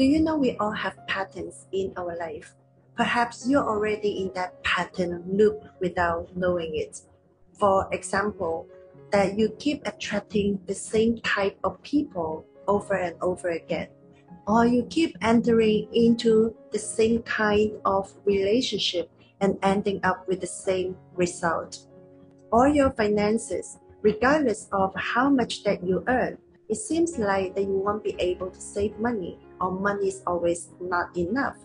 Do you know we all have patterns in our life? Perhaps you're already in that pattern loop without knowing it. For example, that you keep attracting the same type of people over and over again, or you keep entering into the same kind of relationship and ending up with the same result. Or your finances, regardless of how much that you earn, it seems like that you won't be able to save money, or money is always not enough,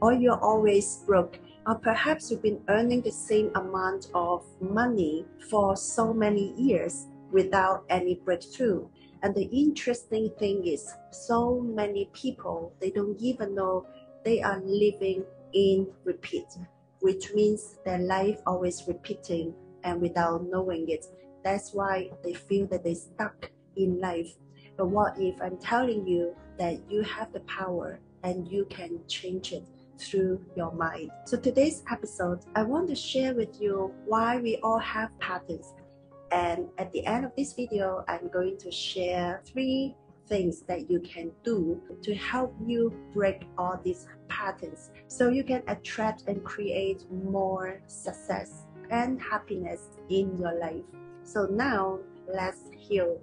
or you're always broke, or perhaps you've been earning the same amount of money for so many years without any breakthrough. And the interesting thing is, so many people, they don't even know they are living in repeat, which means their life always repeating and without knowing it. That's why they feel that they're stuck in life. But what if I'm telling you that you have the power and you can change it through your mind? So today's episode, I want to share with you why we all have patterns. And at the end of this video, I'm going to share 3 things that you can do to help you break all these patterns so you can attract and create more success and happiness in your life. So now, let's heal.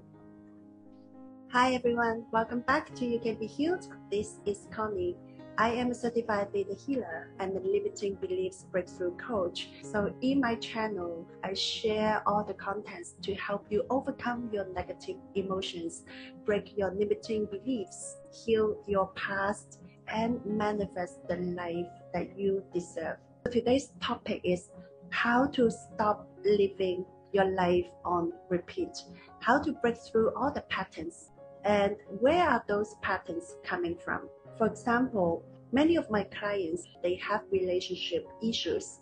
Hi everyone, welcome back to You Can Be Healed. This is Connie. I am a certified theta healer and a limiting beliefs breakthrough coach. So in my channel, I share all the contents to help you overcome your negative emotions, break your limiting beliefs, heal your past, and manifest the life that you deserve. So today's topic is how to stop living your life on repeat, how to break through all the patterns, and where are those patterns coming from? For example, many of my clients, they have relationship issues.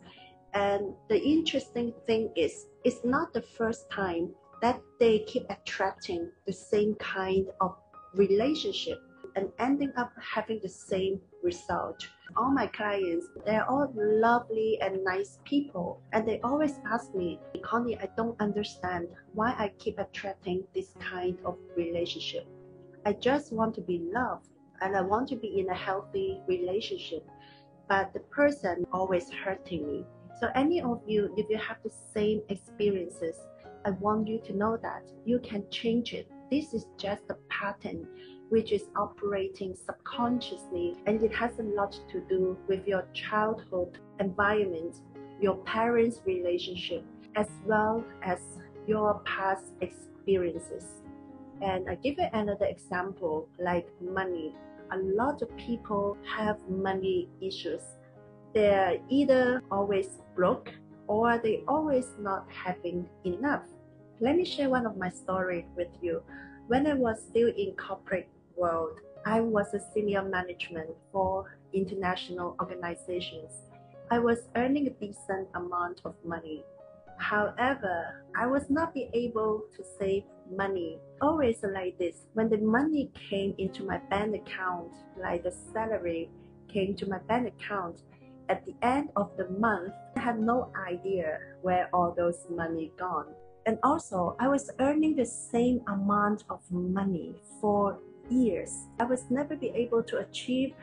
And the interesting thing is, it's not the first time that they keep attracting the same kind of relationship and ending up having the same result. All my clients, they're all lovely and nice people. And they always ask me, Connie, I don't understand why I keep attracting this kind of relationship. I just want to be loved, and I want to be in a healthy relationship, but the person always hurting me. So any of you, if you have the same experiences, I want you to know that you can change it. This is just a pattern which is operating subconsciously, and it has a lot to do with your childhood environment, your parents' relationship, as well as your past experiences. And I give you another example, like money. A lot of people have money issues. They're either always broke or they always not having enough. Let me share one of my stories with you. When I was still in corporate world, I was a senior management for international organizations. I was earning a decent amount of money. However, I was not be able to save money. Always like this, when the money came into my bank account, like the salary came to my bank account, at the end of the month, I had no idea where all those money gone. And also, I was earning the same amount of money for years. I was never be able to achieve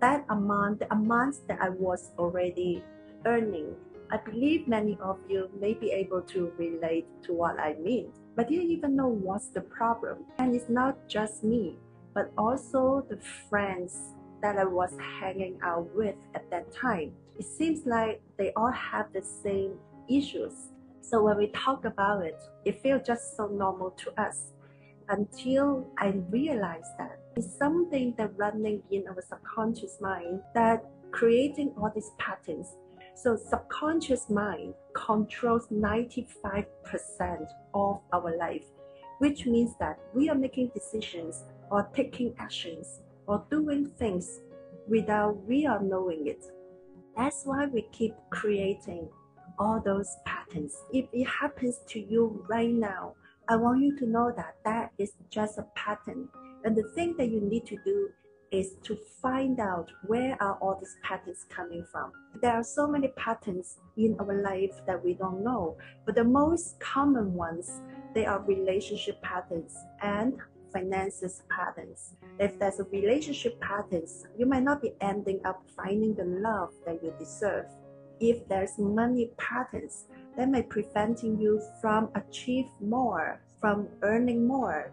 that amount, the amounts that I was already earning. I believe many of you may be able to relate to what I mean, but you don't even know what's the problem. And it's not just me, but also the friends that I was hanging out with at that time. It seems like they all have the same issues. So when we talk about it, it feels just so normal to us, until I realized that it's something that's running in our subconscious mind that creating all these patterns. So subconscious mind controls 95% of our life, which means that we are making decisions or taking actions or doing things without we are knowing it. That's why we keep creating all those patterns. If it happens to you right now, I want you to know that that is just a pattern. And the thing that you need to do is to find out where are all these patterns coming from. There are so many patterns in our life that we don't know, but the most common ones, they are relationship patterns and finances patterns. If there's a relationship patterns, you might not be ending up finding the love that you deserve. If there's money patterns, that may preventing you from achieve more, from earning more.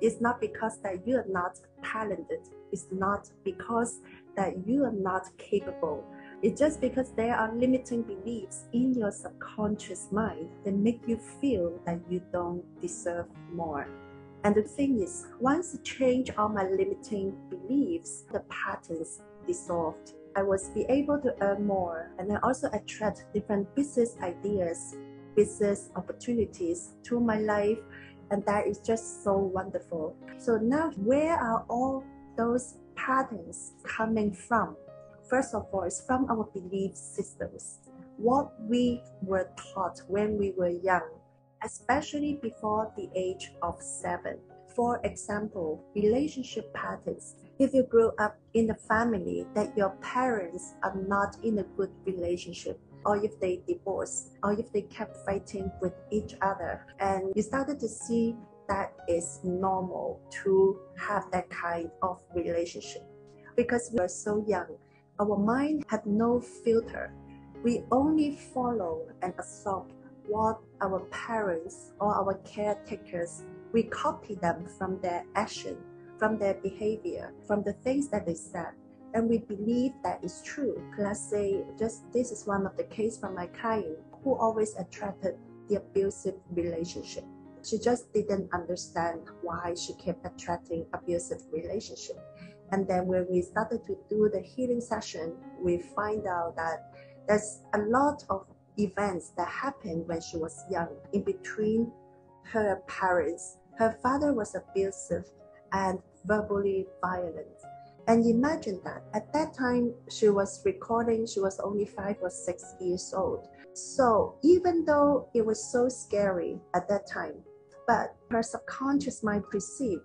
It's not because that you are not talented. It's not because that you are not capable. It's just because there are limiting beliefs in your subconscious mind that make you feel that you don't deserve more. And the thing is, once I change all my limiting beliefs, the patterns dissolved. I was be able to earn more, and I also attract different business ideas, business opportunities to my life, and that is just so wonderful. So now, where are all those patterns coming from? First of all, it's from our belief systems, what we were taught when we were young, especially before the age of 7. For example, relationship patterns. If you grew up in a family that your parents are not in a good relationship, or if they divorced, or if they kept fighting with each other, and you started to see that it's normal to have that kind of relationship. Because we are so young, our mind had no filter. We only follow and absorb what our parents or our caretakers, we copy them from their action, from their behavior, from the things that they said, and we believe that it's true. Let's say, just this is one of the cases from my client who always attracted the abusive relationship. She just didn't understand why she kept attracting abusive relationship. And then when we started to do the healing session, we find out that there's a lot of events that happened when she was young in between her parents. Her father was abusive and verbally violent. And imagine that at that time she was recording, she was only 5 or 6 years old. So even though it was so scary at that time, but her subconscious mind perceived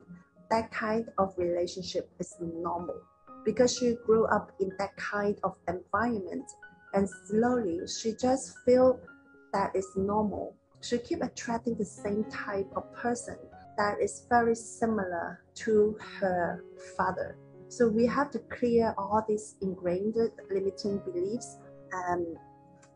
that kind of relationship is normal because she grew up in that kind of environment, and slowly she just feel that it's normal. She keep attracting the same type of person that is very similar to her father. So we have to clear all these ingrained limiting beliefs, and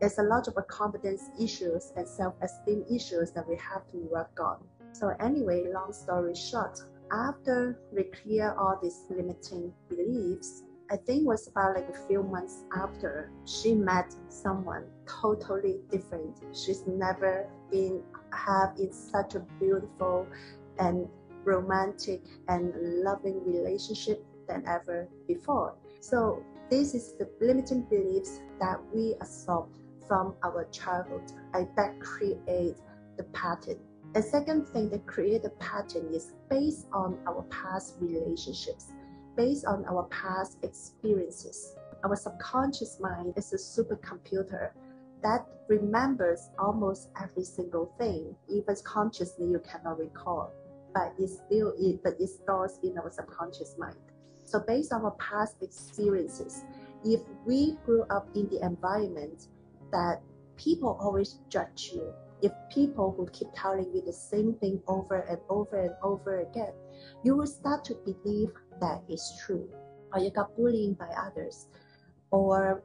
there's a lot of confidence issues and self-esteem issues that we have to work on. So anyway, long story short, after we clear all these limiting beliefs, I think it was about like a few months after, she met someone totally different. She's never been having such a beautiful and romantic and loving relationship than ever before. So this is the limiting beliefs that we absorb from our childhood and that create the pattern. The second thing that create the pattern is based on our past relationships, based on our past experiences. Our subconscious mind is a supercomputer that remembers almost every single thing, even consciously you cannot recall, but it stores in our subconscious mind. So based on our past experiences, if we grew up in the environment that people always judge you, if people who keep telling you the same thing over and over and over again, you will start to believe that it's true. Or you got bullied by others, or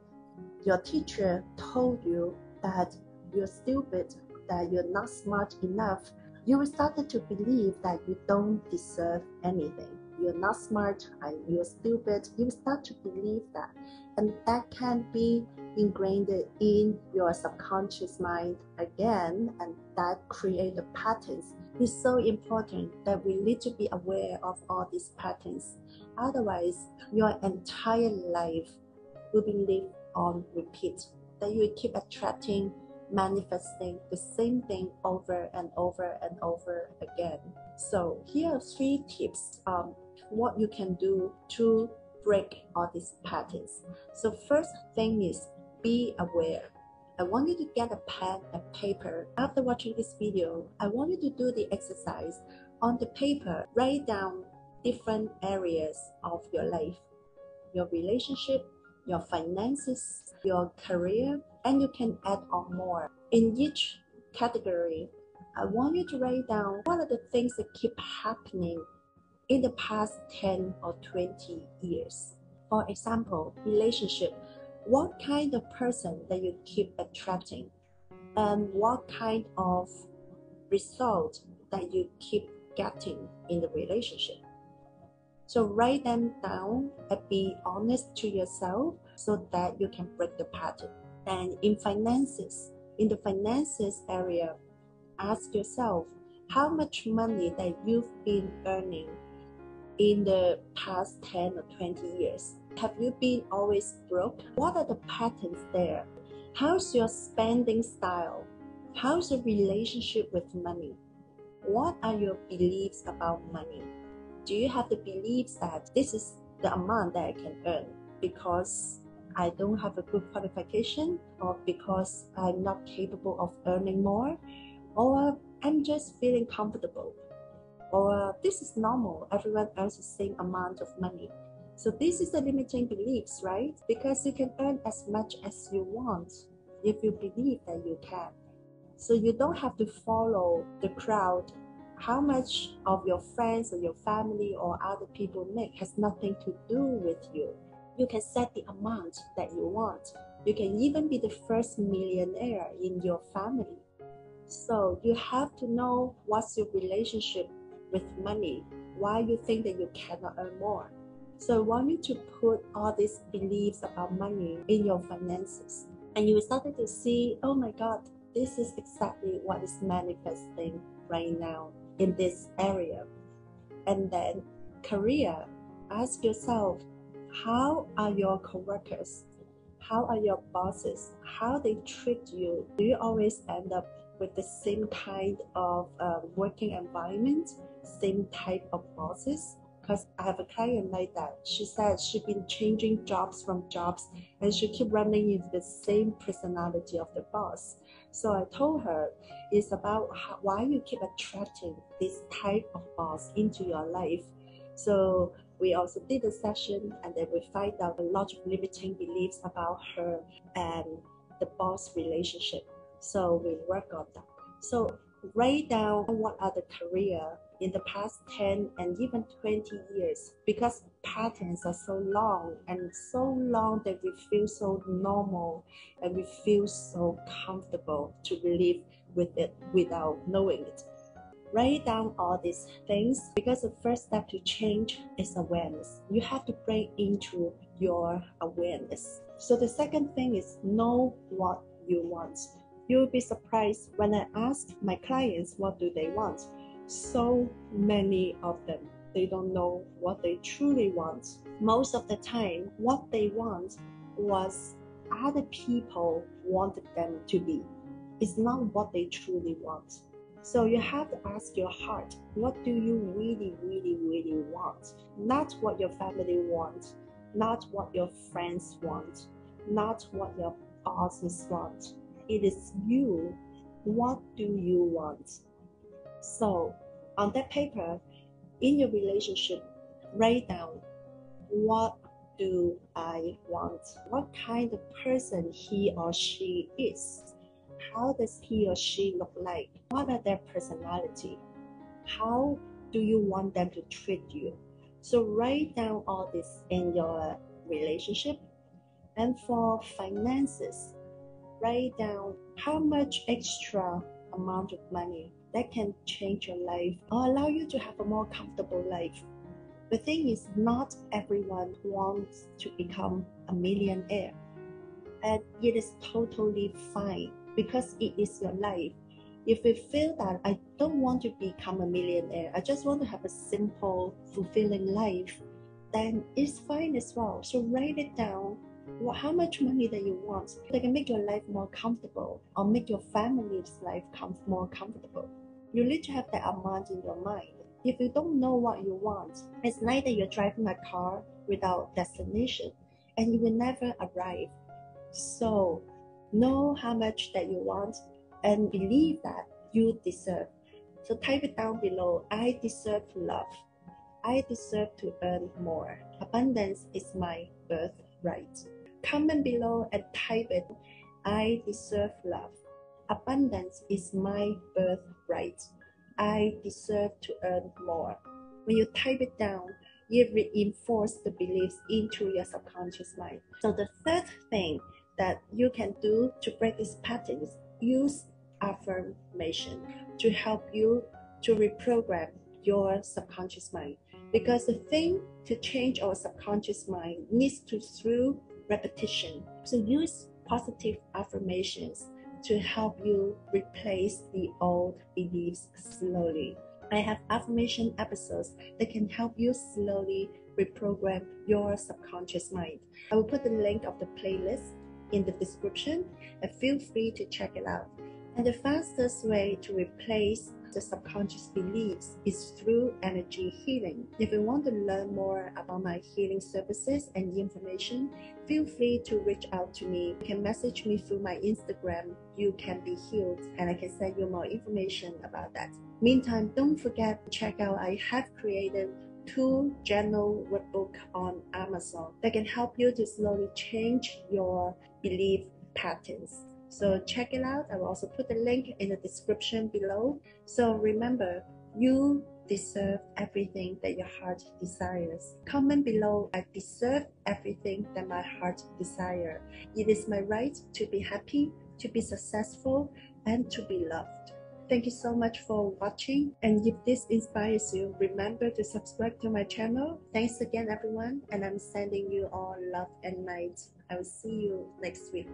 your teacher told you that you're stupid, that you're not smart enough. You will start to believe that you don't deserve anything. You're not smart and you're stupid. You start to believe that, and that can be ingrained in your subconscious mind again, and that create the patterns. It's so important that we need to be aware of all these patterns. Otherwise, your entire life will be lived on repeat, that you keep attracting, manifesting the same thing over and over and over again. So here are 3 tips on what you can do to break all these patterns. So first thing is, be aware. I want you to get a pen and paper. After watching this video, I want you to do the exercise. On the paper, write down different areas of your life, your relationship, your finances, your career, and you can add on more. In each category, I want you to write down what are the things that keep happening in the past 10 or 20 years. For example, relationship. What kind of person that you keep attracting, and what kind of result that you keep getting in the relationship. So write them down and be honest to yourself so that you can break the pattern. And in the finances area, ask yourself how much money that you've been earning in the past 10 or 20 years. Have you been always broke? What are the patterns there? How's your spending style? How's your relationship with money? What are your beliefs about money? Do you have the beliefs that this is the amount that I can earn because I don't have a good qualification, or because I'm not capable of earning more, or I'm just feeling comfortable, or this is normal, everyone earns the same amount of money? So this is the limiting beliefs, right? Because you can earn as much as you want if you believe that you can. So you don't have to follow the crowd. How much of your friends or your family or other people make has nothing to do with you. You can set the amount that you want. You can even be the first millionaire in your family. So you have to know what's your relationship with money, why you think that you cannot earn more. So I want you to put all these beliefs about money in your finances. And you started to see, oh my God, this is exactly what is manifesting right now in this area. And then career, ask yourself, how are your coworkers? How are your bosses? How they treat you? Do you always end up with the same kind of working environment, same type of bosses? Because I have a client like that. She said she's been changing jobs, and she keep running into the same personality of the boss. So I told her, it's about why you keep attracting this type of boss into your life. So we also did a session, and then we find out a lot of limiting beliefs about her and the boss relationship. So we work on that. So write down what are the career in the past 10 and even 20 years, because patterns are so long that we feel so normal and we feel so comfortable to live with it without knowing it. Write down all these things, because the first step to change is awareness. You have to bring into your awareness. So the second thing is know what you want. You'll be surprised when I ask my clients what do they want. So many of them, they don't know what they truly want. Most of the time, what they want was other people wanted them to be. It's not what they truly want. So you have to ask your heart, what do you really, really, really want? Not what your family wants, not what your friends want, not what your bosses want. It is you. What do you want? So on that paper, in your relationship, write down, what do I want? What kind of person he or she is? How does he or she look like? What are their personality? How do you want them to treat you? So write down all this in your relationship. And for finances, write down how much extra amount of money that can change your life or allow you to have a more comfortable life. The thing is, not everyone wants to become a millionaire, and it is totally fine, because it is your life. If you feel that I don't want to become a millionaire, I just want to have a simple, fulfilling life, then it's fine as well. So write it down. How much money that you want that can make your life more comfortable or make your family's life more comfortable. You need to have that amount in your mind. If you don't know what you want, it's like that you're driving a car without destination and you will never arrive. So know how much that you want and believe that you deserve. So type it down below. I deserve love. I deserve to earn more. Abundance is my birthright. Comment below and type it. I deserve love. Abundance is my birthright. I deserve to earn more. When you type it down, you reinforce the beliefs into your subconscious mind. So the third thing that you can do to break this pattern is use affirmation to help you to reprogram your subconscious mind. Because the thing to change our subconscious mind needs to through repetition. So use positive affirmations to help you replace the old beliefs slowly. I have affirmation episodes that can help you slowly reprogram your subconscious mind. I will put the link of the playlist in the description and feel free to check it out. And the fastest way to replace the subconscious beliefs is through energy healing. If you want to learn more about my healing services and information, feel free to reach out to me. You can message me through my Instagram, You Can Be Healed, and I can send you more information about that. Meantime, don't forget to check out, I have created 2 journal workbook on Amazon that can help you to slowly change your belief patterns. So check it out. I will also put the link in the description below. So remember, you deserve everything that your heart desires. Comment below, I deserve everything that my heart desires. It is my right to be happy, to be successful, and to be loved. Thank you so much for watching. And if this inspires you, remember to subscribe to my channel. Thanks again, everyone. And I'm sending you all love and light. I will see you next week.